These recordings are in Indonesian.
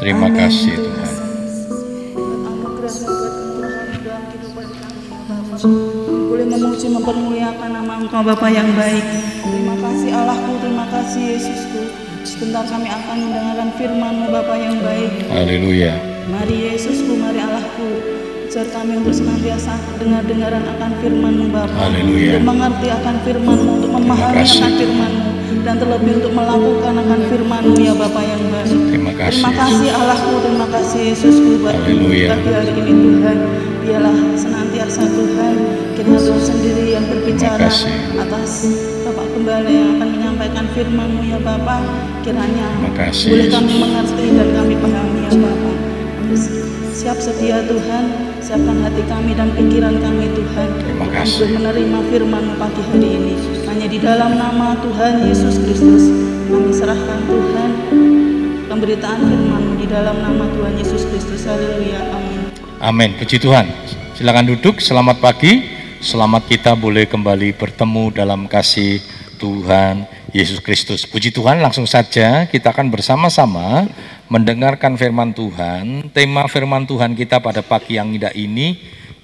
Terima kasih Tuhan. Boleh memuji mempermuliakan nama Engkau Bapa yang baik. Terima kasih Allahku, terima kasih Yesusku. Sebentar kami akan mendengarkan firman-Mu Bapa yang baik. Haleluya. Mari Yesusku, mari Allahku. Serta kami untuk senantiasa dengar-dengaran akan firman-Mu Bapa, untuk mengerti akan firman-Mu, untuk memahami akan firman-Mu, dan terlebih untuk melakukan akan firman-Mu ya Bapa yang baik. Terima kasih Allahku, terima kasih Yesusku bagi hari ini Tuhan. Dialah senantiasa Tuhan, kita Tuhan sendiri yang berbicara atas Bapak Gembala yang akan menyampaikan firman-Mu ya Bapa. Kiranya boleh kami mengerti dan kami pahami ya Bapa. Siap setia Tuhan, siapkan hati kami dan pikiran kami Tuhan untuk menerima firman-Mu pagi hari ini. Hanya di dalam nama Tuhan Yesus Kristus kami serahkan Tuhan pemberitaan firman-Mu di dalam nama Tuhan Yesus Kristus. Haleluya, amin. Amin, puji Tuhan. Silakan duduk, selamat pagi. Selamat kita boleh kembali bertemu dalam kasih Tuhan Yesus Kristus. Puji Tuhan, langsung saja kita akan bersama-sama mendengarkan firman Tuhan. Tema firman Tuhan kita pada pagi yang indah ini,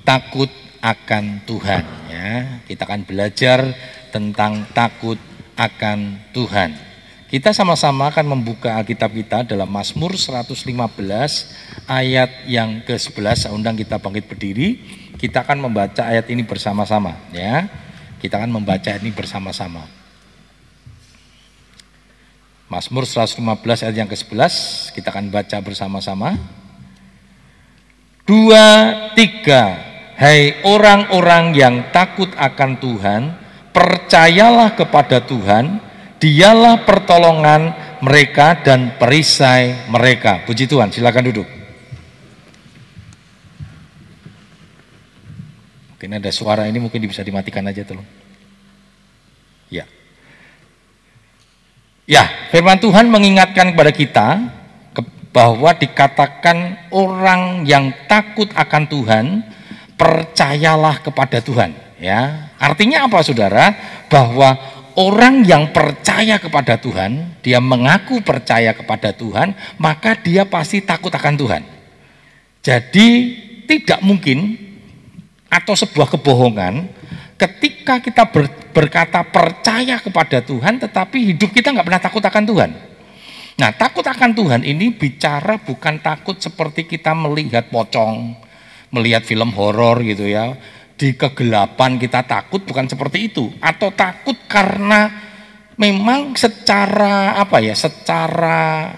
takut akan Tuhan. Ya, kita akan belajar tentang takut akan Tuhan. Kita sama-sama akan membuka Alkitab kita dalam Mazmur 115 ayat yang ke-11. Undang kita bangkit berdiri. Kita akan membaca ayat ini bersama-sama. Ya, kita akan membaca ayat ini bersama-sama. Mazmur 115 ayat yang ke-11, kita akan baca bersama-sama. 2, 3, hai orang-orang yang takut akan Tuhan, percayalah kepada Tuhan, dialah pertolongan mereka dan perisai mereka. Puji Tuhan, silakan duduk. Mungkin ada suara ini, mungkin bisa dimatikan aja tolong. Ya. Ya, firman Tuhan mengingatkan kepada kita bahwa dikatakan orang yang takut akan Tuhan, percayalah kepada Tuhan. Ya, artinya apa saudara? Bahwa orang yang percaya kepada Tuhan, dia mengaku percaya kepada Tuhan, maka dia pasti takut akan Tuhan. Jadi tidak mungkin atau sebuah kebohongan ketika kita berkata percaya kepada Tuhan tetapi hidup kita nggak pernah takut akan Tuhan. Nah, takut akan Tuhan ini bicara bukan takut seperti kita melihat pocong, melihat film horor gitu ya, di kegelapan kita takut, bukan seperti itu. Atau takut karena memang secara apa ya, secara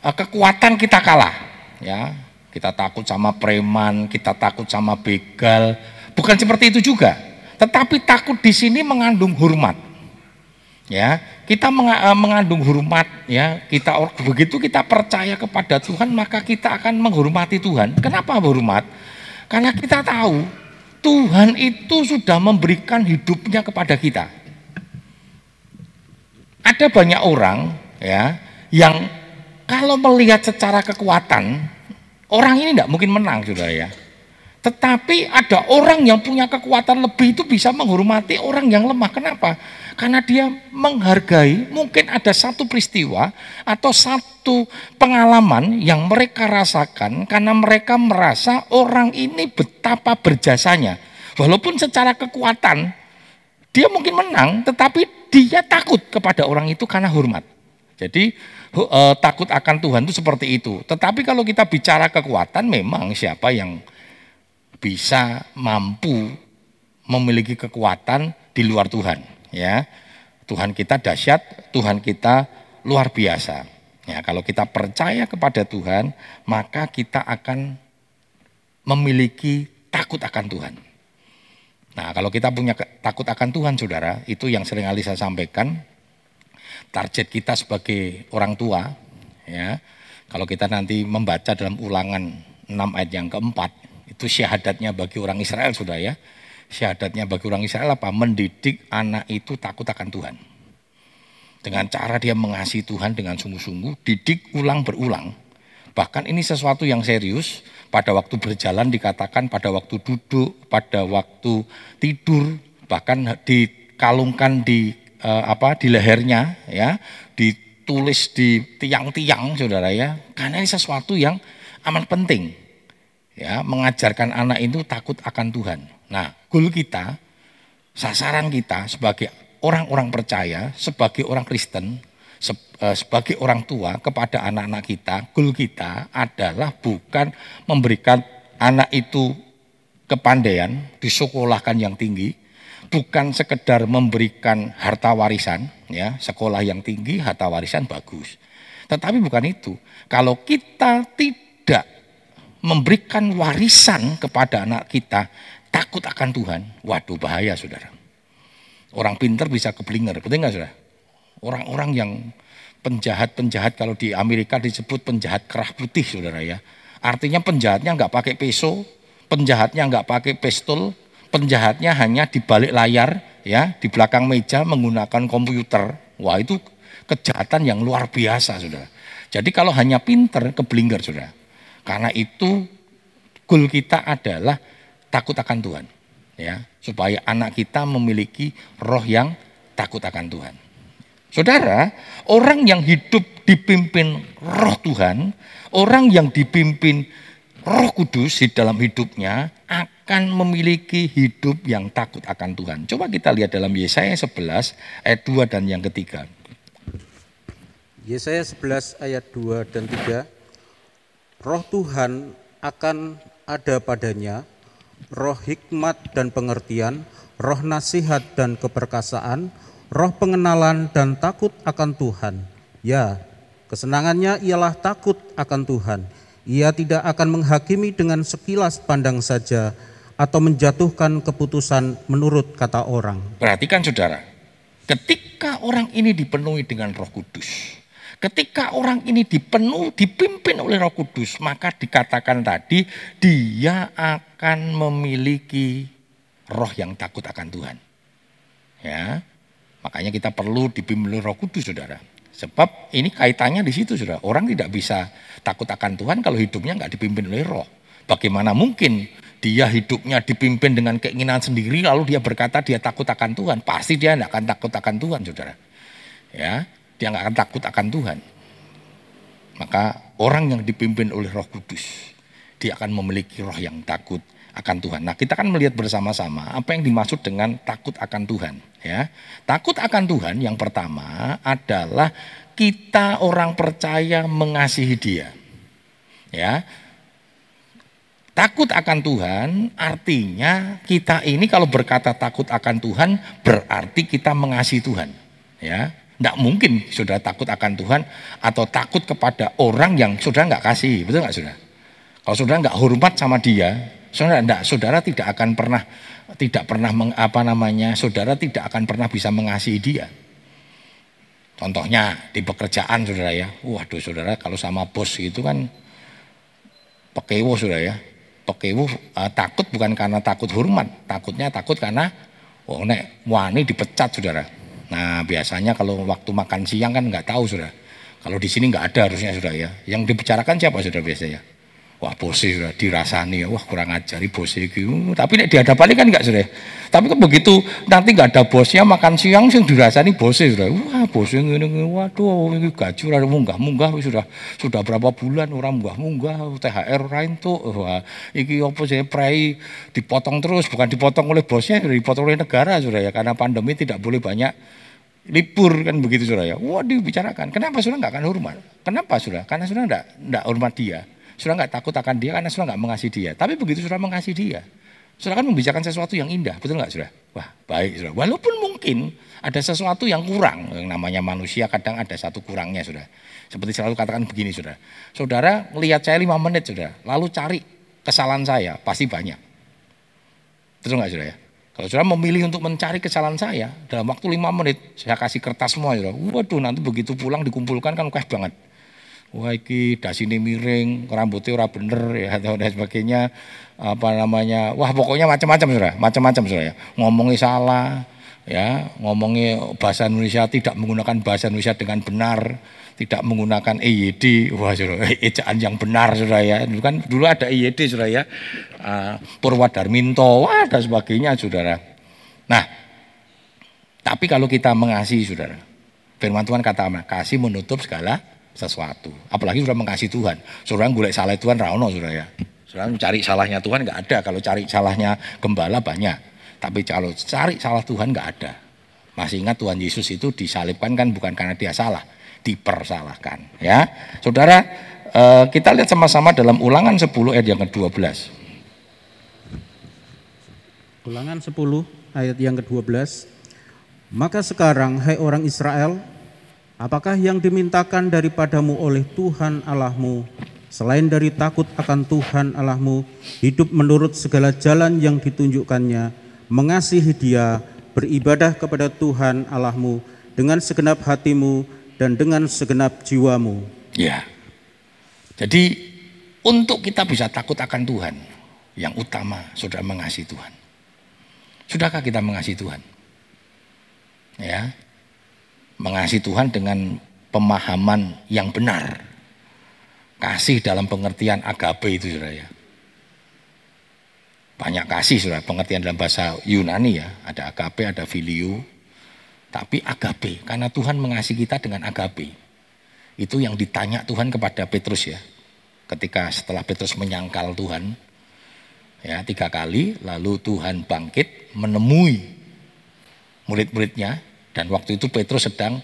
kekuatan kita kalah ya, kita takut sama preman, kita takut sama begal, bukan seperti itu juga. Tetapi takut di sini mengandung hormat. Ya, kita mengandung hormat ya. Kita begitu kita percaya kepada Tuhan, maka kita akan menghormati Tuhan. Kenapa hormat? Karena kita tahu Tuhan itu sudah memberikan hidupnya kepada kita. Ada banyak orang ya yang kalau melihat secara kekuatan, orang ini tidak mungkin menang, saudara ya. Tetapi ada orang yang punya kekuatan lebih itu bisa menghormati orang yang lemah. Kenapa? Karena dia menghargai mungkin ada satu peristiwa atau satu pengalaman yang mereka rasakan. Karena mereka merasa orang ini betapa berjasanya. Walaupun secara kekuatan dia mungkin menang, tetapi dia takut kepada orang itu karena hormat. Jadi takut akan Tuhan itu seperti itu. Tetapi kalau kita bicara kekuatan, memang siapa yang bisa mampu memiliki kekuatan di luar Tuhan ya. Tuhan kita dahsyat, Tuhan kita luar biasa ya. Kalau kita percaya kepada Tuhan, maka kita akan memiliki takut akan Tuhan. Nah, kalau kita punya takut akan Tuhan saudara, itu yang seringkali saya sampaikan, target kita sebagai orang tua ya. Kalau kita nanti membaca dalam Ulangan 6 ayat yang keempat, itu syahadatnya bagi orang Israel sudah ya. Syahadatnya bagi orang Israel apa? Mendidik anak itu takut akan Tuhan. Dengan cara dia mengasihi Tuhan dengan sungguh-sungguh, didik ulang-berulang. Bahkan ini sesuatu yang serius. Pada waktu berjalan dikatakan, pada waktu duduk, pada waktu tidur, bahkan dikalungkan di lehernya ya, di ditulis di tiang-tiang, saudara ya, karena ini sesuatu yang amat penting. Ya, mengajarkan anak itu takut akan Tuhan. Nah, goal kita, sasaran kita sebagai orang-orang percaya, sebagai orang Kristen, sebagai orang tua kepada anak-anak kita, goal kita adalah bukan memberikan anak itu kepandaian, disekolahkan yang tinggi, bukan sekedar memberikan harta warisan, ya, sekolah yang tinggi, harta warisan bagus. Tetapi bukan itu. Kalau kita tidak memberikan warisan kepada anak kita, takut akan Tuhan, waduh bahaya saudara. Orang pintar bisa keblinger, betul nggak saudara? Orang-orang yang penjahat-penjahat, kalau di Amerika disebut penjahat kerah putih saudara ya. Artinya penjahatnya nggak pakai peso, penjahatnya nggak pakai pistol, penjahatnya hanya di balik layar, ya, di belakang meja menggunakan komputer. Wah, itu kejahatan yang luar biasa, saudara. Jadi kalau hanya pinter, keblinger, saudara. Karena itu goal kita adalah takut akan Tuhan, ya, supaya anak kita memiliki roh yang takut akan Tuhan. Saudara, orang yang hidup dipimpin roh Tuhan, orang yang dipimpin Roh Kudus di dalam hidupnya akan memiliki hidup yang takut akan Tuhan. Coba kita lihat dalam Yesaya 11 ayat 2 dan yang ketiga. Yesaya 11 ayat 2 dan 3. Roh Tuhan akan ada padanya, roh hikmat dan pengertian, roh nasihat dan keperkasaan, roh pengenalan dan takut akan Tuhan. Ya, kesenangannya ialah takut akan Tuhan. Ia tidak akan menghakimi dengan sekilas pandang saja atau menjatuhkan keputusan menurut kata orang. Perhatikan saudara, ketika orang ini dipenuhi dengan Roh Kudus, ketika orang ini dipimpin oleh Roh Kudus, maka dikatakan tadi dia akan memiliki roh yang takut akan Tuhan. Ya, makanya kita perlu dipimpin oleh Roh Kudus saudara. Sebab ini kaitannya di situ sudah. Orang tidak bisa takut akan Tuhan kalau hidupnya nggak dipimpin oleh roh. Bagaimana mungkin dia hidupnya dipimpin dengan keinginan sendiri lalu dia berkata dia takut akan Tuhan? Pasti dia nggak akan takut akan Tuhan, saudara. Ya, dia nggak akan takut akan Tuhan. Maka orang yang dipimpin oleh Roh Kudus, dia akan memiliki roh yang takut akan Tuhan. Nah, kita kan melihat bersama-sama apa yang dimaksud dengan takut akan Tuhan, ya. Takut akan Tuhan yang pertama adalah kita orang percaya mengasihi Dia. Ya. Takut akan Tuhan artinya kita ini kalau berkata takut akan Tuhan berarti kita mengasihi Tuhan, ya. Tidak mungkin saudara takut akan Tuhan atau takut kepada orang yang saudara nggak kasih, betul nggak saudara? Kalau saudara nggak hormat sama dia, saudara tidak akan pernah, saudara tidak akan pernah bisa mengasihi dia. Contohnya di pekerjaan saudara ya, waduh saudara kalau sama bos itu kan pekewo saudara ya, pekewo takut bukan karena takut hormat, takutnya takut karena oh nek wani dipecat saudara. Nah biasanya kalau waktu makan siang kan nggak tahu saudara, kalau di sini nggak ada harusnya saudara ya, yang dibicarakan siapa saudara biasanya? Wah bose sudah dirasani, wah kurang ajari bose gitu. Tapi nek dihadapani kan enggak sudah. Tapi kan begitu nanti enggak ada bosnya makan siang sing dirasani bose sudah. Wah bose ngene ngene, waduh gaji ora munggah-munggah wis sudah berapa bulan ora munggah-munggah, THR ora entuk. Wah iki opo sih prei dipotong terus, bukan dipotong oleh bosnya, dipotong oleh negara sudah ya karena pandemi tidak boleh banyak libur kan begitu sudah ya. Wah dibicarakan. Kenapa sudah enggak akan hormat? Kenapa sudah? Karena sudah enggak hormat dia. Saudara nggak takut akan dia karena saudara nggak mengasihi dia. Tapi begitu saudara mengasihi dia, saudara kan membicarakan sesuatu yang indah, betul nggak saudara? Wah baik saudara. Walaupun mungkin ada sesuatu yang kurang, yang namanya manusia kadang ada satu kurangnya saudara. Seperti selalu katakan begini saudara. Saudara lihat saya 5 menit saudara, lalu cari kesalahan saya pasti banyak. Betul nggak saudara? Ya? Kalau saudara memilih untuk mencari kesalahan saya dalam waktu 5 menit, saya kasih kertas semua saudara. Waduh nanti begitu pulang dikumpulkan kan kekeh banget. Wah iki dasine miring, rambutnya ora bener ya atau dan sebagainya. Apa namanya? Wah pokoknya macam-macam Saudara, macam-macam Saudara ya. Ngomongnya salah ya, ngomongnya bahasa Indonesia tidak menggunakan bahasa Indonesia dengan benar, tidak menggunakan EYD. Wah Saudara, ejaan yang benar Saudara ya. Dulu ada EYD Saudara ya. Purwadarminto wah dan sebagainya Saudara. Nah, tapi kalau kita mengasihi Saudara, Firman Tuhan kata, kasih menutup segala sesuatu. Apalagi sudah mengasihi Tuhan. Saudara golek salah Tuhan raono saudara ya. Saudara cari salahnya Tuhan nggak ada. Kalau cari salahnya gembala banyak. Tapi kalau cari salah Tuhan nggak ada. Masih ingat Tuhan Yesus itu disalibkan kan bukan karena dia salah, dipersalahkan. Ya, saudara, kita lihat sama-sama dalam Ulangan 10 ayat yang ke-12. Ulangan 10 ayat yang ke-12. Maka sekarang, hai orang Israel, apakah yang dimintakan daripadamu oleh Tuhan Allahmu, selain dari takut akan Tuhan Allahmu, hidup menurut segala jalan yang ditunjukkannya, mengasihi Dia, beribadah kepada Tuhan Allahmu dengan segenap hatimu dan dengan segenap jiwamu. Ya. Jadi untuk kita bisa takut akan Tuhan, yang utama saudara mengasihi Tuhan. Sudahkah kita mengasihi Tuhan? Ya. Mengasihi Tuhan dengan pemahaman yang benar. Kasih dalam pengertian agape itu saudara ya. Banyak kasih saudara, pengertian dalam bahasa Yunani ya. Ada agape, ada filio. Tapi agape, karena Tuhan mengasihi kita dengan agape. Itu yang ditanya Tuhan kepada Petrus ya. Ketika setelah Petrus menyangkal Tuhan. Ya 3 kali, lalu Tuhan bangkit menemui murid-muridnya. Dan waktu itu Petrus sedang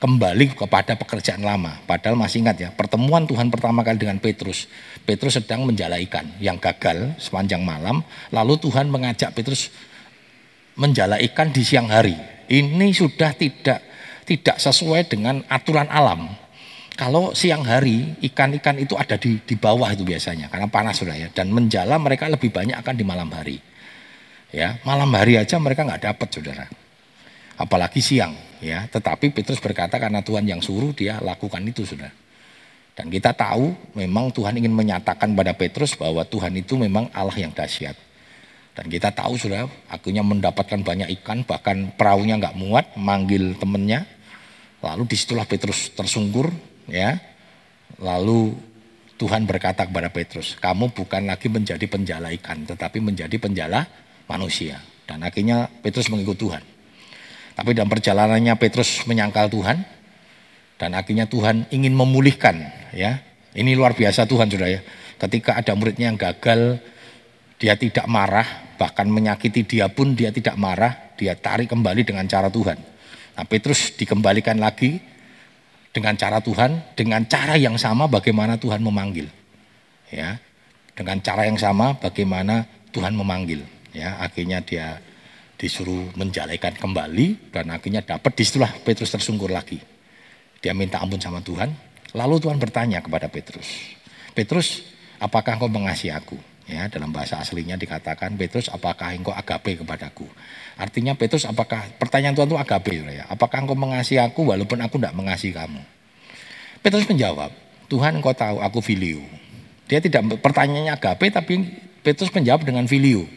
kembali kepada pekerjaan lama. Padahal masih ingat ya, pertemuan Tuhan pertama kali dengan Petrus. Petrus sedang menjala ikan yang gagal sepanjang malam. Lalu Tuhan mengajak Petrus menjala ikan di siang hari. Ini sudah tidak sesuai dengan aturan alam. Kalau siang hari ikan-ikan itu ada di bawah itu biasanya. Karena panas sudah ya. Dan menjala mereka lebih banyak akan di malam hari. Ya, malam hari aja mereka nggak dapat saudara. Apalagi siang, ya. Tetapi Petrus berkata karena Tuhan yang suruh dia lakukan itu, saudara. Dan kita tahu memang Tuhan ingin menyatakan pada Petrus bahwa Tuhan itu memang Allah yang dahsyat. Dan kita tahu, saudara, akunya mendapatkan banyak ikan, bahkan perahunya nggak muat, manggil temennya. Lalu disitulah Petrus tersungkur, ya. Lalu Tuhan berkata kepada Petrus, kamu bukan lagi menjadi penjala ikan, tetapi menjadi penjala manusia. Dan akhirnya Petrus mengikut Tuhan. Tapi dalam perjalanannya Petrus menyangkal Tuhan dan akhirnya Tuhan ingin memulihkan ya. Ini luar biasa Tuhan saudara ya. Ketika ada muridnya yang gagal, dia tidak marah, bahkan menyakiti dia pun dia tidak marah, dia tarik kembali dengan cara Tuhan. Nah, Petrus dikembalikan lagi dengan cara Tuhan, dengan cara yang sama bagaimana Tuhan memanggil. Ya. Dengan cara yang sama bagaimana Tuhan memanggil ya. Akhirnya dia disuruh menjalankan kembali dan akhirnya dapat. Disitulah Petrus tersungkur lagi. Dia minta ampun sama Tuhan. Lalu Tuhan bertanya kepada Petrus, Petrus, apakah engkau mengasihi aku? Ya, dalam bahasa aslinya dikatakan Petrus, apakah engkau agape kepadaku? Artinya Petrus, apakah pertanyaan Tuhan itu agape? Ya? Apakah engkau mengasihi aku walaupun aku tidak mengasihi kamu? Petrus menjawab, Tuhan engkau tahu aku filio. Dia tidak pertanyaannya agape tapi Petrus menjawab dengan filio.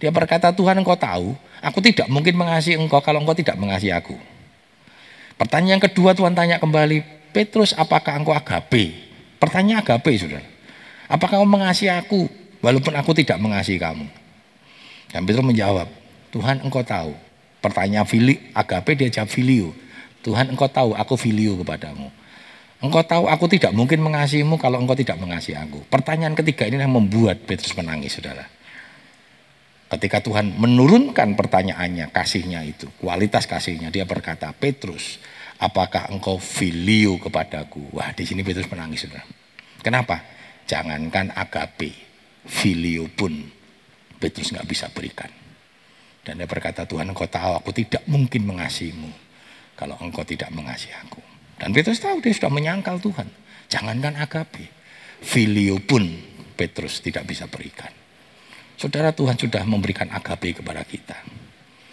Dia berkata, Tuhan engkau tahu, aku tidak mungkin mengasihi engkau kalau engkau tidak mengasihi aku. Pertanyaan yang kedua Tuhan tanya kembali, Petrus apakah engkau agape? Pertanyaan agape saudara. Apakah engkau mengasihi aku walaupun aku tidak mengasihi kamu? Dan Petrus menjawab, Tuhan engkau tahu. Pertanyaan agape dia jawab filio. Tuhan engkau tahu aku filio kepadamu. Engkau tahu aku tidak mungkin mengasihimu kalau engkau tidak mengasihi aku. Pertanyaan ketiga ini yang membuat Petrus menangis saudara. Ketika Tuhan menurunkan pertanyaannya, kasihnya itu, kualitas kasihnya, dia berkata, Petrus, apakah engkau filio kepadaku? Wah, di sini Petrus menangis, saudara. Kenapa? Jangankan agape, filio pun Petrus nggak bisa berikan. Dan dia berkata, Tuhan, engkau tahu aku tidak mungkin mengasihimu kalau engkau tidak mengasihi aku. Dan Petrus tahu dia sudah menyangkal Tuhan. Jangankan agape, filio pun Petrus tidak bisa berikan. Saudara, Tuhan sudah memberikan agape kepada kita.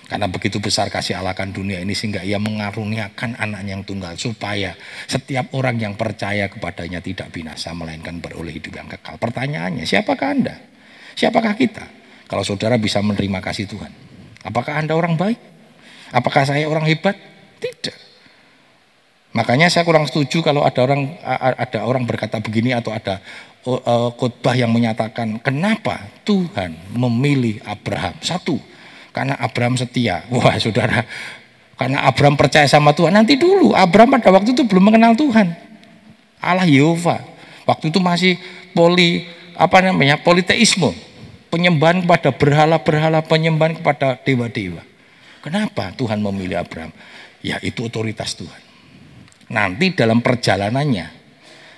Karena begitu besar kasih Allah akan dunia ini sehingga Ia mengaruniakan anak yang tunggal supaya setiap orang yang percaya kepadanya tidak binasa melainkan beroleh hidup yang kekal. Pertanyaannya, siapakah Anda? Siapakah kita? Kalau saudara bisa menerima kasih Tuhan. Apakah Anda orang baik? Apakah saya orang hebat? Tidak. Makanya saya kurang setuju kalau ada orang berkata begini atau ada khotbah yang menyatakan kenapa Tuhan memilih Abraham. Satu, karena Abraham setia. Wah saudara, Karena Abram percaya sama Tuhan. Nanti dulu, Abram pada waktu itu belum mengenal Tuhan. Allah Yehova. Waktu itu masih politeisme. Penyembahan kepada berhala-berhala, penyembahan kepada dewa-dewa. Kenapa Tuhan memilih Abram? Ya, itu otoritas Tuhan. Nanti dalam perjalanannya,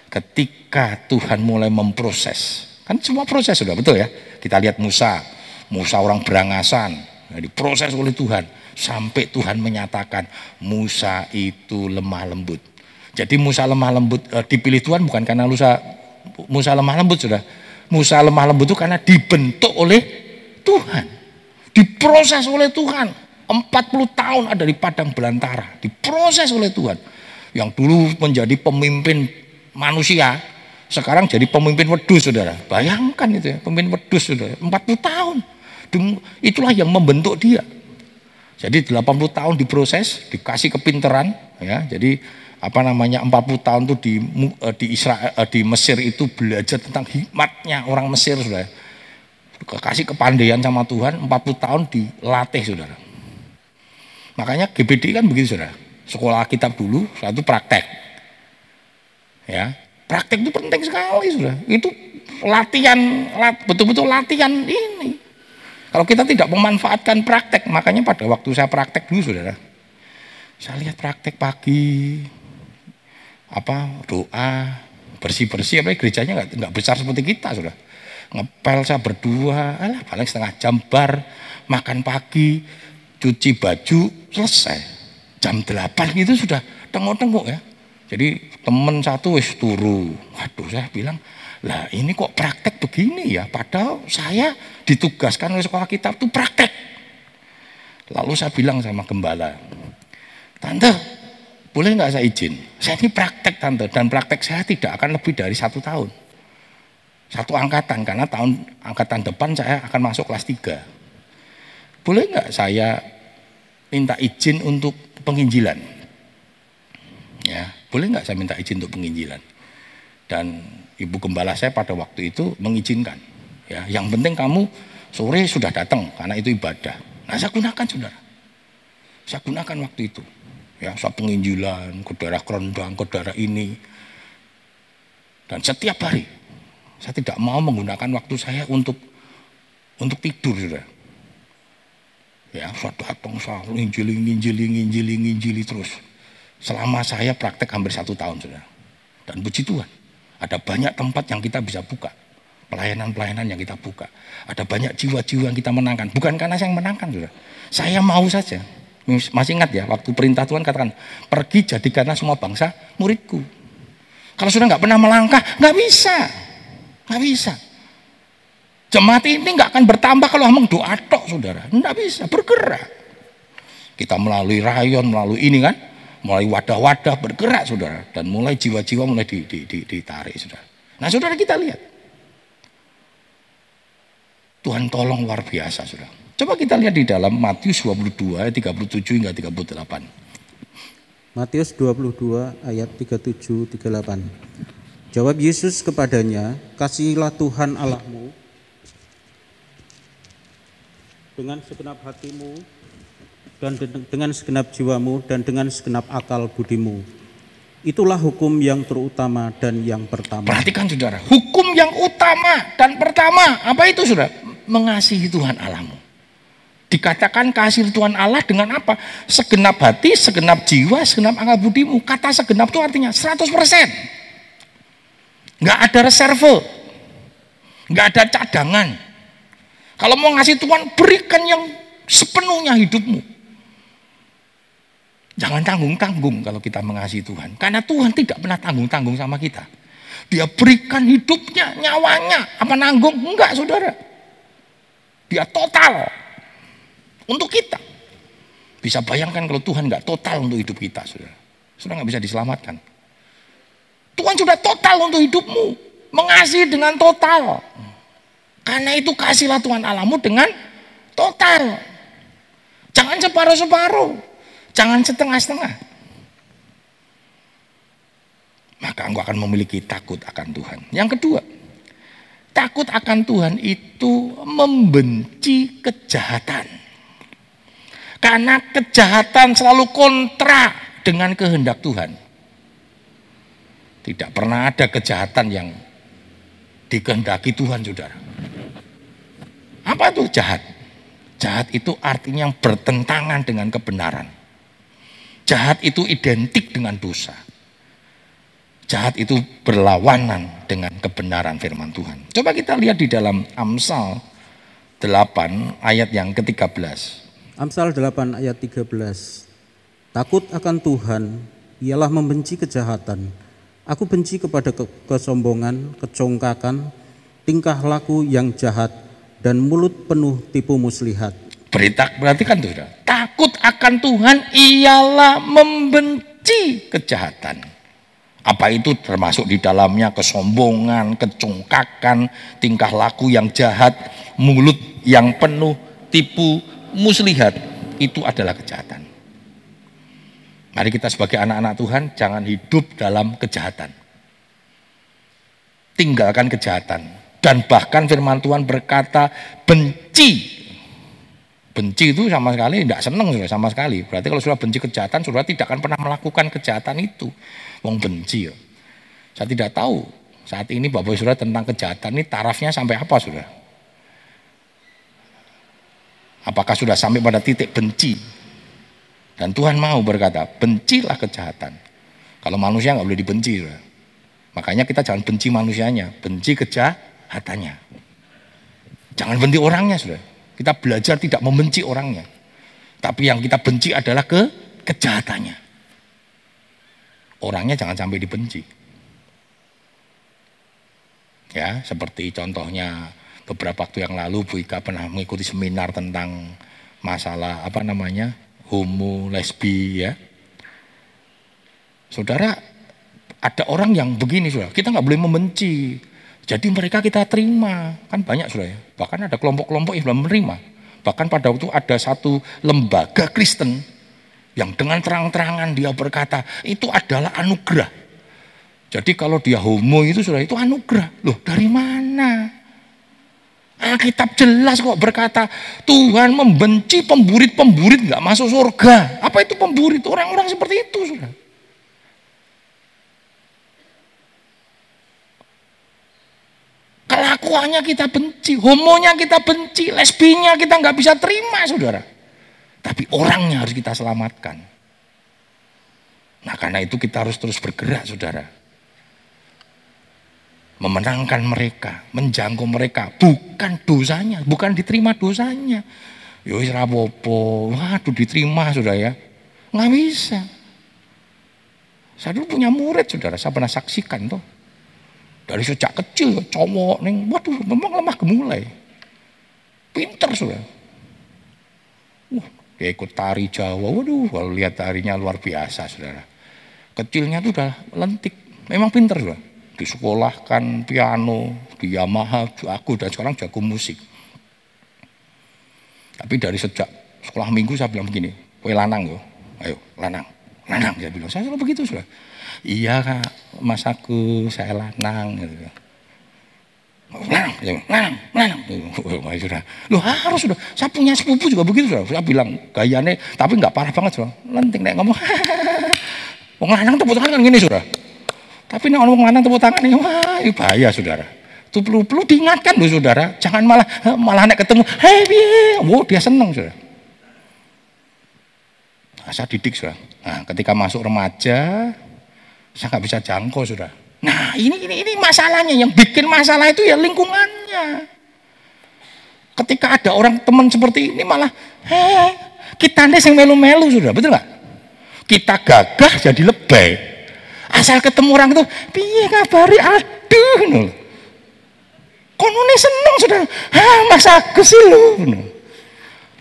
ketika Tuhan mulai memproses, kan semua proses sudah, betul ya? Kita lihat Musa orang berangasan, diproses oleh Tuhan sampai Tuhan menyatakan Musa itu lemah lembut. Jadi Musa lemah lembut dipilih Tuhan bukan karena Musa lemah lembut sudah. Musa lemah lembut itu karena dibentuk oleh Tuhan, diproses oleh Tuhan. 40 tahun ada di padang belantara, diproses oleh Tuhan. Yang dulu menjadi pemimpin manusia, sekarang jadi pemimpin wedus, saudara. Bayangkan itu ya, pemimpin wedus, saudara. 40 tahun. Itulah yang membentuk dia. Jadi 80 tahun diproses, dikasih kepinteran, ya. Jadi 40 tahun itu di Mesir itu belajar tentang hikmatnya orang Mesir, saudara. Kasih kepandaian sama Tuhan, 40 tahun dilatih, saudara. Makanya GBD kan begitu, saudara. Sekolah kitab dulu, satu praktek. Ya. Praktek itu penting sekali, sudah. Itu latihan, betul-betul latihan ini. Kalau kita tidak memanfaatkan praktek, makanya pada waktu saya praktek dulu, saudara, saya lihat praktek pagi, doa, bersih-bersih, gerejanya nggak besar seperti kita, sudah. Ngepel saya berdua, paling setengah jam bar, makan pagi, cuci baju, selesai. Jam 8 gitu sudah tengok-tengok ya. Jadi temen satu wis turu. Waduh, saya bilang, lah ini kok praktek begini ya? Padahal saya ditugaskan oleh sekolah kitab itu praktek. Lalu saya bilang sama gembala, "Tante, boleh nggak saya izin? Saya ini praktek, Tante, dan praktek saya tidak akan lebih dari 1 tahun. 1 angkatan, karena angkatan depan saya akan masuk kelas 3. Boleh nggak saya minta izin untuk penginjilan?" Ya, boleh nggak saya minta izin untuk penginjilan? Dan ibu gembala saya pada waktu itu mengizinkan. Ya, yang penting kamu sore sudah datang karena itu ibadah. Nah, saya gunakan, saudara. Saya gunakan waktu itu. Ya, saya penginjilan ke daerah Krondang, ke daerah ini. Dan setiap hari saya tidak mau menggunakan waktu saya untuk tidur, saudara. Ya, saya datang, saya nginjili terus. Selama saya praktek hampir 1 tahun, saudara. Dan puji Tuhan, ada banyak tempat yang kita bisa buka. Pelayanan-pelayanan yang kita buka. Ada banyak jiwa-jiwa yang kita menangkan. Bukan karena saya yang menangkan, saudara. Saya mau saja. Masih ingat ya, waktu perintah Tuhan katakan, pergi jadikanlah semua bangsa muridku. Kalau sudah nggak pernah melangkah, nggak bisa. Nggak bisa. Jemaat ini nggak akan bertambah kalau hanya doa tok, saudara. Nggak bisa bergerak. Kita melalui rayon, melalui ini kan, melalui wadah-wadah bergerak, saudara. Dan mulai jiwa-jiwa mulai ditarik, saudara. Nah, saudara, kita lihat Tuhan tolong luar biasa, saudara. Coba kita lihat di dalam Matius 22 ayat 37 hingga 38. Matius 22 ayat 37 38. Jawab Yesus kepadanya, kasihilah Tuhan Allahmu dengan segenap hatimu, dan dengan segenap jiwamu, dan dengan segenap akal budimu. Itulah hukum yang terutama dan yang pertama. Perhatikan, saudara, hukum yang utama dan pertama. Apa itu, saudara? Mengasihi Tuhan Allahmu. Dikatakan kasih Tuhan Allah dengan apa? Segenap hati, segenap jiwa, segenap akal budimu. Kata segenap itu artinya 100%. Nggak ada reserve. Nggak ada cadangan. Kalau mau ngasih Tuhan, berikan yang sepenuhnya hidupmu. Jangan tanggung-tanggung kalau kita mengasihi Tuhan. Karena Tuhan tidak pernah tanggung-tanggung sama kita. Dia berikan hidupnya, nyawanya. Apa nanggung? Enggak, saudara. Dia total untuk kita. Bisa bayangkan kalau Tuhan enggak total untuk hidup kita, saudara. Saudara enggak bisa diselamatkan. Tuhan sudah total untuk hidupmu. Mengasihi dengan total. Karena itu kasihlah Tuhan Allahmu dengan total. Jangan separuh-separuh. Jangan setengah-setengah. Maka engkau akan memiliki takut akan Tuhan. Yang kedua, takut akan Tuhan itu membenci kejahatan. Karena kejahatan selalu kontra dengan kehendak Tuhan. Tidak pernah ada kejahatan yang dikehendaki Tuhan, saudara. Apa itu jahat? Jahat itu artinya yang bertentangan dengan kebenaran. Jahat itu identik dengan dosa. Jahat itu berlawanan dengan kebenaran firman Tuhan. Coba kita lihat di dalam Amsal 8 ayat yang ke-13. Amsal 8 ayat 13. Takut akan Tuhan ialah membenci kejahatan. Aku benci kepada kesombongan, kecongkakan, tingkah laku yang jahat, dan mulut penuh tipu muslihat. Perhatikan tuh, takut akan Tuhan ialah membenci kejahatan. Apa itu? Termasuk di dalamnya kesombongan, kecongkakan, tingkah laku yang jahat, mulut yang penuh tipu muslihat. Itu adalah kejahatan. Mari kita sebagai anak-anak Tuhan jangan hidup dalam kejahatan. Tinggalkan kejahatan. Dan bahkan firman Tuhan berkata benci. Benci itu sama sekali tidak senang, sudah sama sekali. Berarti kalau sudah benci kejahatan, sudah tidak akan pernah melakukan kejahatan itu. Wong benci ya. Saya tidak tahu saat ini Bapak Ibu Saudara tentang kejahatan ini tarafnya sampai apa, Saudara? Apakah sudah sampai pada titik benci? Dan Tuhan mau berkata, bencilah kejahatan. Kalau manusia nggak boleh dibenci. Saudara. Makanya kita jangan benci manusianya, benci kejahatannya. Jangan benci orangnya, Saudara. Kita belajar tidak membenci orangnya. Tapi yang kita benci adalah kejahatannya. Orangnya jangan sampai dibenci. Ya, seperti contohnya beberapa waktu yang lalu Bu Ika pernah mengikuti seminar tentang masalah apa namanya homo lesbi ya, saudara. Ada orang yang begini, saudara. Kita nggak boleh membenci. Jadi mereka kita terima, kan banyak sudah ya. Bahkan ada kelompok-kelompok yang belum menerima. Bahkan pada waktu ada satu lembaga Kristen yang dengan terang-terangan dia berkata itu adalah anugerah. Jadi kalau dia homo itu sudah itu anugerah. Loh, dari mana? Alkitab jelas kok berkata Tuhan membenci pemburit-pemburit nggak masuk surga. Apa itu pemburit? Orang-orang seperti itu, saudara. Kelakuannya kita benci, homonya kita benci, lesbinya kita nggak bisa terima, saudara. Tapi orangnya harus kita selamatkan. Nah, karena itu kita harus terus bergerak, saudara. Memenangkan mereka, menjangkau mereka, bukan dosanya, bukan diterima dosanya. Yo wis rapopo, waduh diterima sudah ya, nggak bisa. Saya dulu punya murid, saudara, saya pernah saksikan tuh. Dari sejak kecil cowok neng, waduh memang lemah gemulai, pinter sudah. Wah, dia ikut tari Jawa, waduh kalau lihat tarinya luar biasa, saudara. Kecilnya tuh udah lentik, memang pinter sudah. Disekolahkan piano, di Yamaha, aku dan sekarang jago musik. Tapi dari sejak sekolah minggu saya bilang begini, kowe lanang yo, ayo lanang, lanang. Saya bilang, saya selalu begitu sudah. Iya kak, mas aku saya lanang. Gitu. Lanang, lanang, lanang. Sudah, loh harus sudah. Saya punya sepupu juga begitu sudah. Saya bilang gayane, tapi nggak parah banget sudah. Lenting nek ngomong, wong lanang tuh potongan gini sudah. Tapi nih orang lanang tepuk tangan ini, wah ini bahaya, saudara. Itu perlu diingatkan loh, saudara. Jangan malah nek ketemu, hei biye, wow dia seneng, saudara. Nah, saya didik, saudara. Nah, ketika masuk remaja, saya nggak bisa jangkau, saudara. Nah ini masalahnya, yang bikin masalah itu ya lingkungannya. Ketika ada orang teman seperti ini malah, hei kita nih yang melu-melu, saudara, betul nggak? Kita gagah jadi lebay. Asal ketemu orang itu, piye kabari, aduh, nol. Konone seneng, saudara. Hah, Mas Agus lu.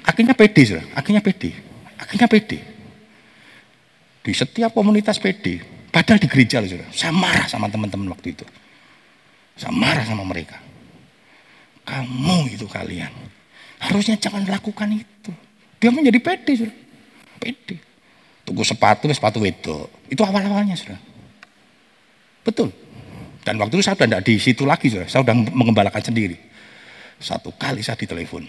Akhirnya pede, saudara. Akhirnya pede. Di setiap komunitas pede. Padahal di gereja, saudara. Saya marah sama teman-teman waktu itu. Saya marah sama mereka. Kamu itu kalian harusnya jangan melakukan itu. Dia menjadi pede, saudara. Pede. Tuku sepatu wedok. Itu awal-awalnya, saudara. Betul. Dan waktu itu saya sudah tidak di situ lagi, saudara. Saya sudah mengembalakan sendiri. Satu kali saya ditelepon.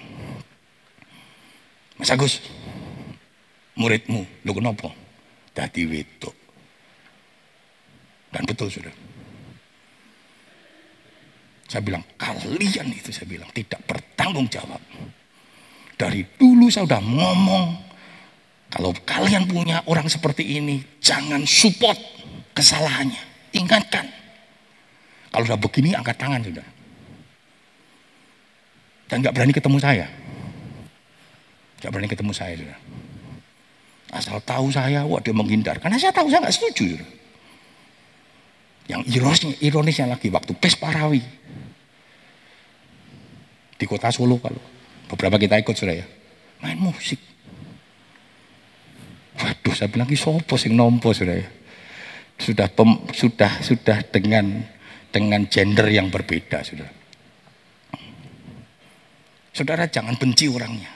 Mas Agus, muridmu, lho kenapa? Dadi wedok. Dan betul sudah. Saya bilang, kalian itu saya bilang tidak bertanggung jawab. Dari dulu saya sudah ngomong, kalau kalian punya orang seperti ini, jangan support kesalahannya. Ingatkan. Kalau sudah begini, angkat tangan sudah. Dan nggak berani ketemu saya. Nggak berani ketemu saya sudah. Asal tahu saya, wah dia menghindar. Karena saya tahu saya nggak setuju. Sudah. Yang ironisnya lagi, waktu Pesparawi di kota Solo, kalau beberapa kita ikut sudah ya, main musik. Waduh, saya bilang sopo sing nompo sudah ya. Sudah dengan gender yang berbeda sudah. Saudara jangan benci orangnya,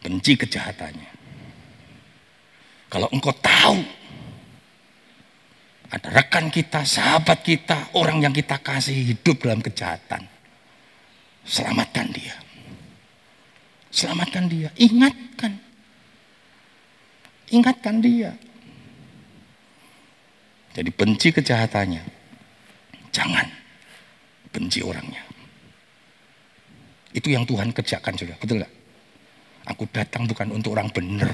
benci kejahatannya. Kalau engkau tahu ada rekan kita, sahabat kita, orang yang kita kasih hidup dalam kejahatan, selamatkan dia. Selamatkan dia. Ingatkan. Ingatkan dia. Jadi benci kejahatannya. Jangan benci orangnya. Itu yang Tuhan kerjakan sudah. Betul gak? Aku datang bukan untuk orang benar.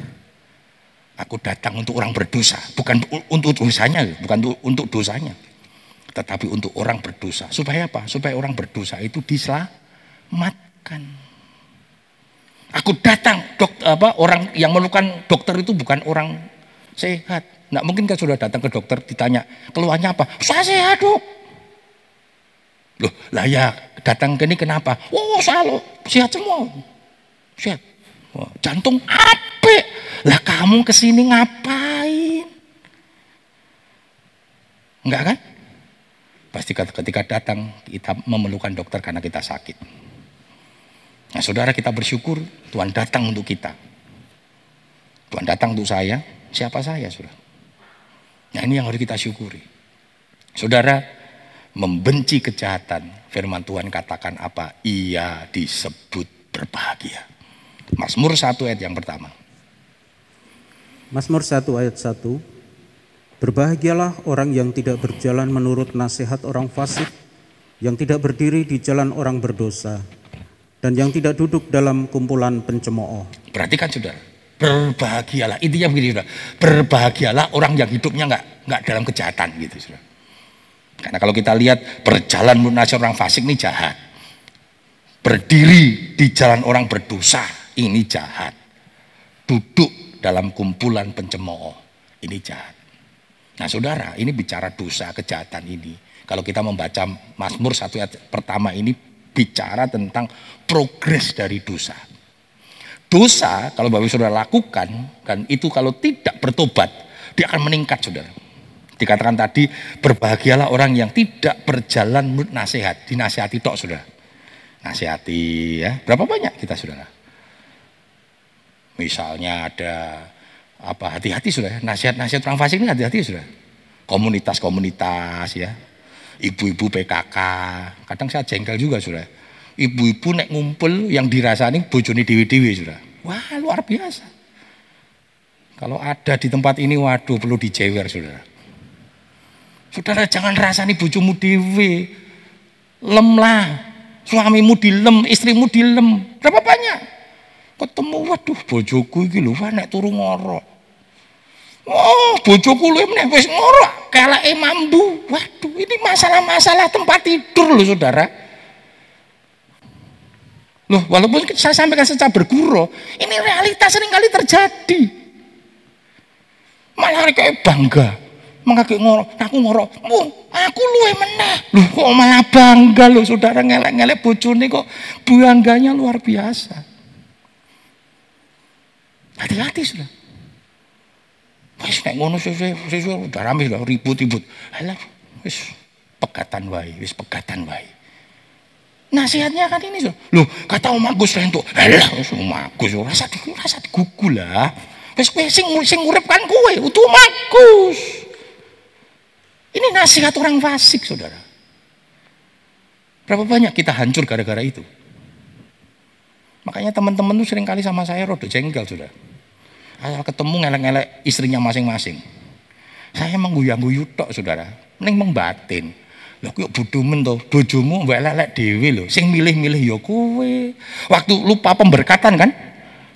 Aku datang untuk orang berdosa, bukan untuk dosanya, bukan untuk dosanya, tetapi untuk orang berdosa. Supaya apa? Supaya orang berdosa itu diselamatkan. Aku datang orang yang memerlukan dokter itu bukan orang sehat. Nggak mungkin kan sudah datang ke dokter ditanya keluhannya apa? Saya sehat dok. Loh, lah ya datang ke ini kenapa? Oh saya loh sehat semua, sehat. Wah, jantung apik. Lah kamu kesini ngapain? Enggak kan? Pasti ketika datang kita memerlukan dokter karena kita sakit. Nah saudara, kita bersyukur Tuhan datang untuk kita. Tuhan datang untuk saya. Siapa saya saudara? Nah ini yang harus kita syukuri. Saudara, membenci kejahatan. Firman Tuhan katakan apa? Ia disebut berbahagia. Mazmur 1 ayat yang pertama. Mazmur 1 ayat 1. Berbahagialah orang yang tidak berjalan menurut nasihat orang fasik, yang tidak berdiri di jalan orang berdosa, dan yang tidak duduk dalam kumpulan pencemooh. Perhatikan saudara, berbahagialah. Intinya begini saudara, berbahagialah orang yang hidupnya nggak dalam kejahatan gitu saudara. Karena kalau kita lihat berjalan menurut nasihat orang fasik ini jahat, berdiri di jalan orang berdosa ini jahat, duduk dalam kumpulan pencemooh ini jahat. Nah saudara, ini bicara dosa, kejahatan ini. Kalau kita membaca Mazmur 1 ayat pertama ini bicara tentang progres dari dosa. Dosa kalau Bapak saudara lakukan kan itu, kalau tidak bertobat dia akan meningkat saudara. Dikatakan tadi berbahagialah orang yang tidak berjalan menurut nasihat. Dinasihati tok saudara, nasihati ya. Berapa banyak kita saudara? Misalnya ada apa, hati-hati sudah, nasihat-nasihat orang fasik ini hati-hati sudah. Komunitas-komunitas ya, ibu-ibu PKK, kadang saya jengkel juga sudah. Ibu-ibu nek ngumpul yang dirasani bojone dewe-dewe sudah. Wah luar biasa. Kalau ada di tempat ini, waduh perlu dijewer saudara. Saudara jangan rasani bojomu dewe, lemlah, suamimu dilem, istrimu dilem, berapa banyak? Ketemu, waduh bojoku iki lho nek turu ngorok. Oh, bojoku lho nek wis ngorok, keleke mambu. Waduh, ini masalah-masalah tempat tidur lho saudara. Loh, walaupun saya sampaikan secara bergurau, ini realitas seringkali terjadi. Malah kayak bangga, mengakui ngorok, aku ngorok. Oh, aku luwe meneh. Loh, kok malah bangga lho saudara, ngelek-ngelek bojone kok bangganya luar biasa. Hati-hati sudah. Wis nek ngono sesuai udah rame sudah ribut-ribut. Alah, wis pegatan wae, wis pegatan wae. Nasihatnya kan ini sudah. Loh, kata Om Agus Rentuk. Alah, Om Agus rasa digugul lah. Wis kowe sing urip kan kowe, utuh Om Agus. Ini nasihat orang fasik, saudara. Berapa banyak kita hancur gara-gara itu? Makanya teman-teman tuh seringkali sama saya rada jengkel sudah. Saya ketemu ngelek-ngelek istrinya masing-masing. Saya emang guyu-guyu tok, saudara. Neng mengbatin. Lho kok budumen to, bojomu mbak elek-elek dhewe lho. Sing milih-milih ya kowe. Waktu lupa pemberkatan kan?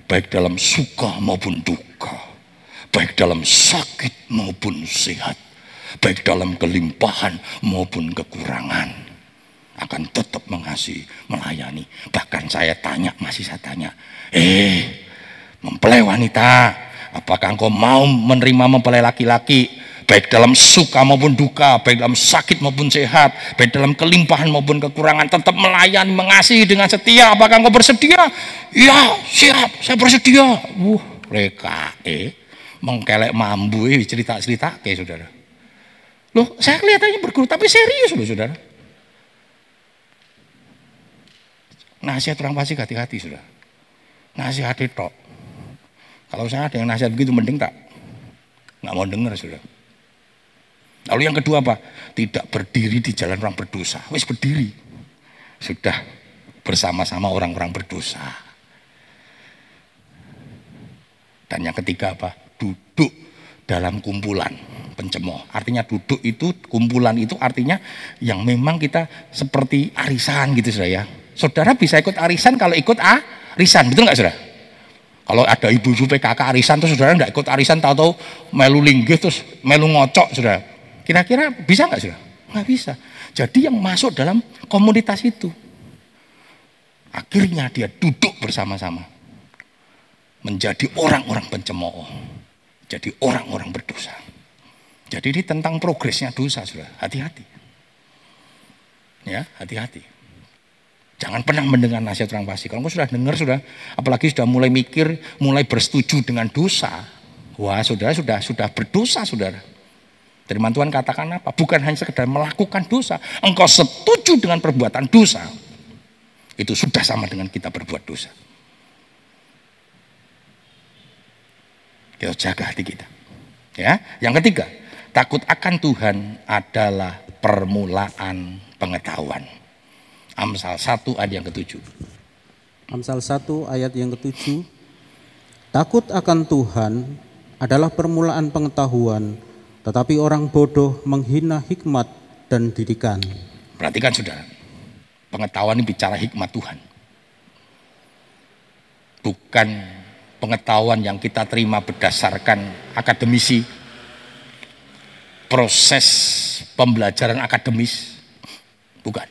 Baik dalam suka maupun duka. Baik dalam sakit maupun sehat. Baik dalam kelimpahan maupun kekurangan. Akan tetap mengasihi, melayani. Bahkan saya tanya, masih saya tanya. Mempelai wanita, apakah engkau mau menerima mempelai laki-laki? Baik dalam suka maupun duka, baik dalam sakit maupun sehat, baik dalam kelimpahan maupun kekurangan, tetap melayani, mengasihi dengan setia. Apakah engkau bersedia? Ya, siap, saya bersedia. Rekae, mengkelek mambu, cerita-cerita, kayak saudara. Loh, saya kelihatannya berguru, tapi serius loh, saudara. Nasihat orang pasti hati-hati, saudara. Nasihat itu. Kalau saya dengan nasihat begitu mending tak nggak mau dengar, saudara. Lalu yang kedua apa? Tidak berdiri di jalan orang berdosa. Wes berdiri, sudah bersama-sama orang-orang berdosa. Dan yang ketiga apa? Duduk dalam kumpulan pencemooh. Artinya duduk itu kumpulan itu artinya yang memang kita seperti arisan gitu, saudara ya. Saudara bisa ikut arisan kalau ikut arisan, betul nggak, saudara? Kalau ada ibu-ibu PKK arisan, terus saudara nggak ikut arisan, tahu-tahu melu linggih, terus melu ngocok, saudara. Kira-kira bisa nggak, saudara? Nggak bisa. Jadi yang masuk dalam komunitas itu, akhirnya dia duduk bersama-sama, menjadi orang-orang pencemooh, jadi orang-orang berdosa. Jadi ini tentang progresnya dosa, saudara. Hati-hati, ya, hati-hati. Jangan pernah mendengar nasihat orang fasik. Kalau sudah dengar, sudah, apalagi sudah mulai mikir, mulai bersetuju dengan dosa. Wah, saudara sudah berdosa, saudara. Firman Tuhan katakan apa? Bukan hanya sekedar melakukan dosa. Engkau setuju dengan perbuatan dosa, itu sudah sama dengan kita berbuat dosa. Kita jaga hati kita. Ya, yang ketiga, takut akan Tuhan adalah permulaan pengetahuan. Amsal 1 ayat yang ke-7. Amsal 1 ayat yang ke-7. Takut akan Tuhan adalah permulaan pengetahuan, tetapi orang bodoh menghina hikmat dan didikan. Perhatikan, saudara. Pengetahuan ini bicara hikmat Tuhan. Bukan pengetahuan yang kita terima berdasarkan akademisi, proses pembelajaran akademis. Bukan.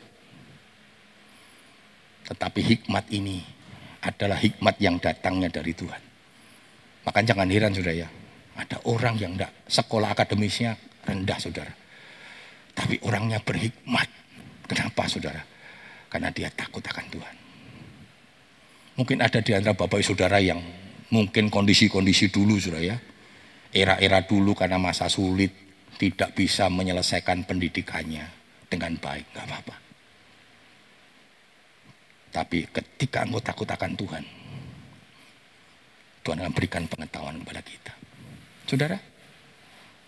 Tetapi hikmat ini adalah hikmat yang datangnya dari Tuhan. Maka jangan heran, saudara ya. Ada orang yang enggak sekolah akademisnya rendah, saudara. Tapi orangnya berhikmat. Kenapa, saudara? Karena dia takut akan Tuhan. Mungkin ada di antara bapak saudara yang mungkin kondisi-kondisi dulu, saudara ya. Era-era dulu karena masa sulit tidak bisa menyelesaikan pendidikannya dengan baik. Enggak apa-apa. Tapi ketika engkau takut akan Tuhan, Tuhan akan berikan pengetahuan kepada kita. Saudara,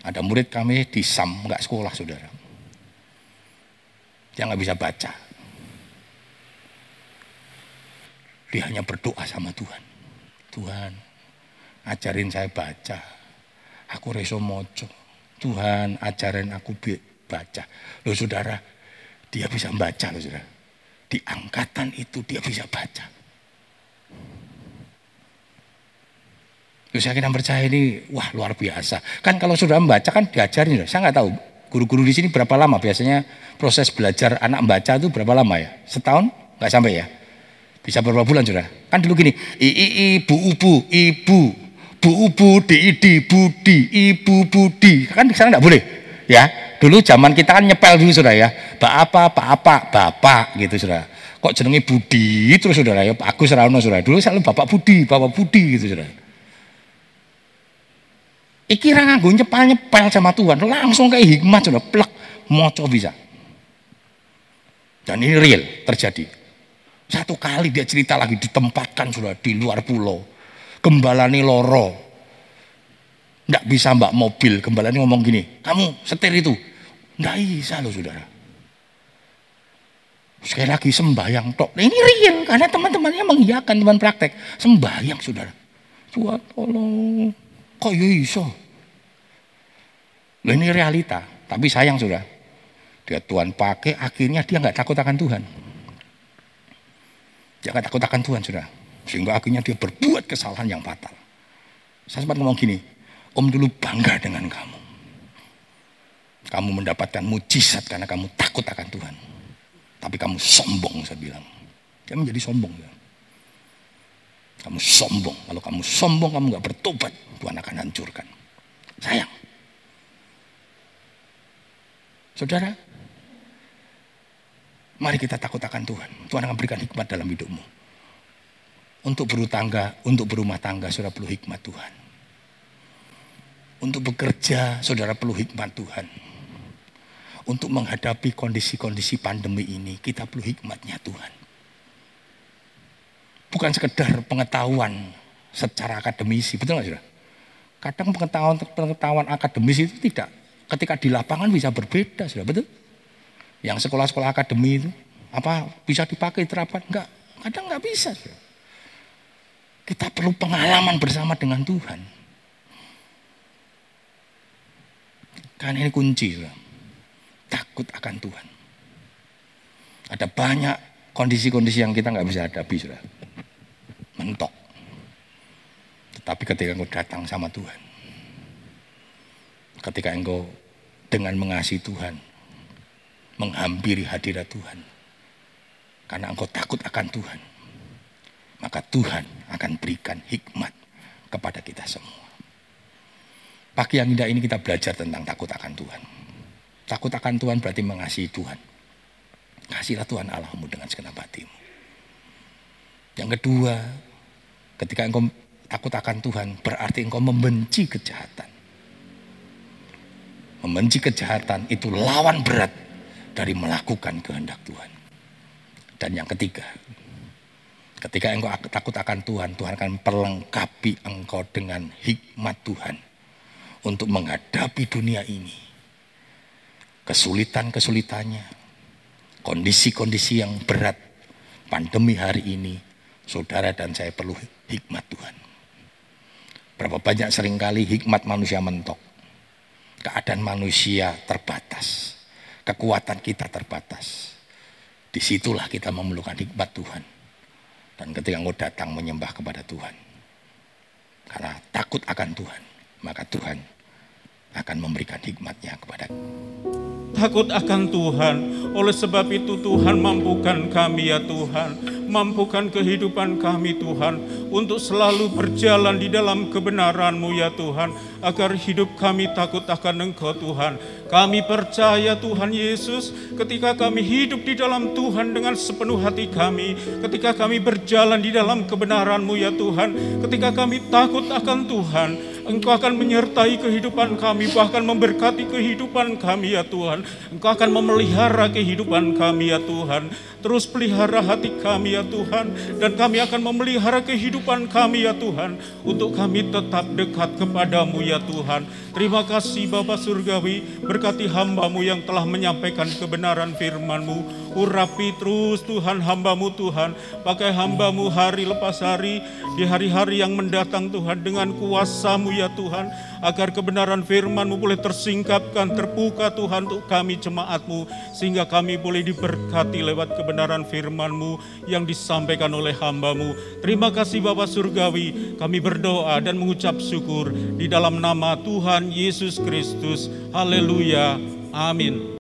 ada murid kami di Sam, nggak sekolah, saudara. Dia nggak bisa baca. Dia hanya berdoa sama Tuhan. Tuhan, ajarin saya baca. Aku reso moco. Tuhan, ajarin aku baca. Loh, saudara, dia bisa baca, loh, saudara. Di angkatan itu dia bisa baca. Saya kira percaya ini, wah luar biasa. Kan kalau sudah membaca kan diajarin. Saya nggak tahu guru-guru di sini berapa lama biasanya proses belajar anak membaca itu berapa lama ya? Setahun? Nggak sampai ya? Bisa berapa bulan, saudara? Kan dulu gini, bu ubu, di budi, ibu budi. Kan di sana nggak boleh, ya? Dulu zaman kita kan nyepel dulu, saudara ya. Pak apa, bapak gitu, saudara. Kok jenenge Budi terus, saudara ya. Pak Agus Rano, saudara. Dulu selalu bapak Budi gitu, saudara. Iki ra nganggo nyepel-nyepel sama Tuhan, langsung kayak hikmat, saudara. Plek moco bisa. Dan ini real terjadi. Satu kali dia cerita lagi ditempatkan, saudara, di luar pulau. Gembalane loro. Nggak bisa mbak mobil, gembalanya ngomong gini, kamu setir itu. Nggak bisa loh, saudara. Sekali lagi sembahyang tok. Nah, ini real, karena teman-temannya mengiyakan, teman praktek. Sembahyang, saudara. Tuhan tolong, kok ya iso? Nah, ini realita, tapi sayang sudah. Dia Tuhan pakai, akhirnya dia nggak takut akan Tuhan. Dia nggak takut akan Tuhan sudah. Sehingga akhirnya dia berbuat kesalahan yang fatal. Saya sempat ngomong gini, Om dulu bangga dengan kamu. Kamu mendapatkan mujizat karena kamu takut akan Tuhan. Tapi kamu sombong, saya bilang. Dia menjadi sombong. Ya. Kamu sombong. Kalau kamu sombong, kamu nggak bertobat, Tuhan akan hancurkan. Sayang. Saudara, mari kita takut akan Tuhan. Tuhan akan berikan hikmat dalam hidupmu. Untuk berutangga, untuk berumah tangga, saudara perlu hikmat Tuhan. Untuk bekerja, saudara perlu hikmat Tuhan. Untuk menghadapi kondisi-kondisi pandemi ini, kita perlu hikmatnya Tuhan. Bukan sekedar pengetahuan secara akademisi, betul nggak saudara? Kadang pengetahuan akademis itu tidak. Ketika di lapangan bisa berbeda, saudara, betul? Yang sekolah-sekolah akademi itu, apa bisa dipakai terapan? Enggak, kadang nggak bisa, saudara. Kita perlu pengalaman bersama dengan Tuhan. Karena ini kunci, saudara. Takut akan Tuhan. Ada banyak kondisi-kondisi yang kita nggak bisa hadapi, saudara. Mentok. Tetapi ketika engkau datang sama Tuhan, ketika engkau dengan mengasihi Tuhan, menghampiri hadirat Tuhan, karena engkau takut akan Tuhan, maka Tuhan akan berikan hikmat kepada kita semua. Pagi yang indah ini kita belajar tentang takut akan Tuhan. Takut akan Tuhan berarti mengasihi Tuhan. Kasihilah Tuhan Allahmu dengan segenap hatimu. Yang kedua, ketika engkau takut akan Tuhan, berarti engkau membenci kejahatan. Membenci kejahatan itu lawan berat dari melakukan kehendak Tuhan. Dan yang ketiga, ketika engkau takut akan Tuhan, Tuhan akan perlengkapi engkau dengan hikmat Tuhan untuk menghadapi dunia ini. Kesulitan-kesulitannya, kondisi-kondisi yang berat, pandemi hari ini, saudara dan saya perlu hikmat Tuhan. Berapa banyak seringkali hikmat manusia mentok, keadaan manusia terbatas, kekuatan kita terbatas. Disitulah kita memerlukan hikmat Tuhan. Dan ketika engkau datang menyembah kepada Tuhan, karena takut akan Tuhan, maka Tuhan akan memberikan hikmatnya kepada kita. Takut akan Tuhan, oleh sebab itu Tuhan mampukan kami ya Tuhan, mampukan kehidupan kami Tuhan, untuk selalu berjalan di dalam kebenaran-Mu ya Tuhan, agar hidup kami takut akan Engkau Tuhan. Kami percaya Tuhan Yesus, ketika kami hidup di dalam Tuhan dengan sepenuh hati kami, ketika kami berjalan di dalam kebenaran-Mu ya Tuhan, ketika kami takut akan Tuhan, Engkau akan menyertai kehidupan kami, bahkan memberkati kehidupan kami ya Tuhan. Engkau akan memelihara kehidupan kami ya Tuhan. Terus pelihara hati kami ya Tuhan. Dan kami akan memelihara kehidupan kami ya Tuhan, untuk kami tetap dekat kepadamu ya Tuhan. Terima kasih Bapa Surgawi, berkati hambamu yang telah menyampaikan kebenaran firman-Mu. Urapi terus Tuhan hambamu Tuhan. Pakai hambamu hari lepas hari, di hari-hari yang mendatang Tuhan, dengan kuasa-Mu ya Tuhan, agar kebenaran firman-Mu boleh tersingkapkan, terbuka Tuhan untuk kami jemaat-Mu, sehingga kami boleh diberkati lewat kebenaran firman-Mu yang disampaikan oleh hamba-Mu. Terima kasih Bapa Surgawi, kami berdoa dan mengucap syukur di dalam nama Tuhan Yesus Kristus. Haleluya, amin.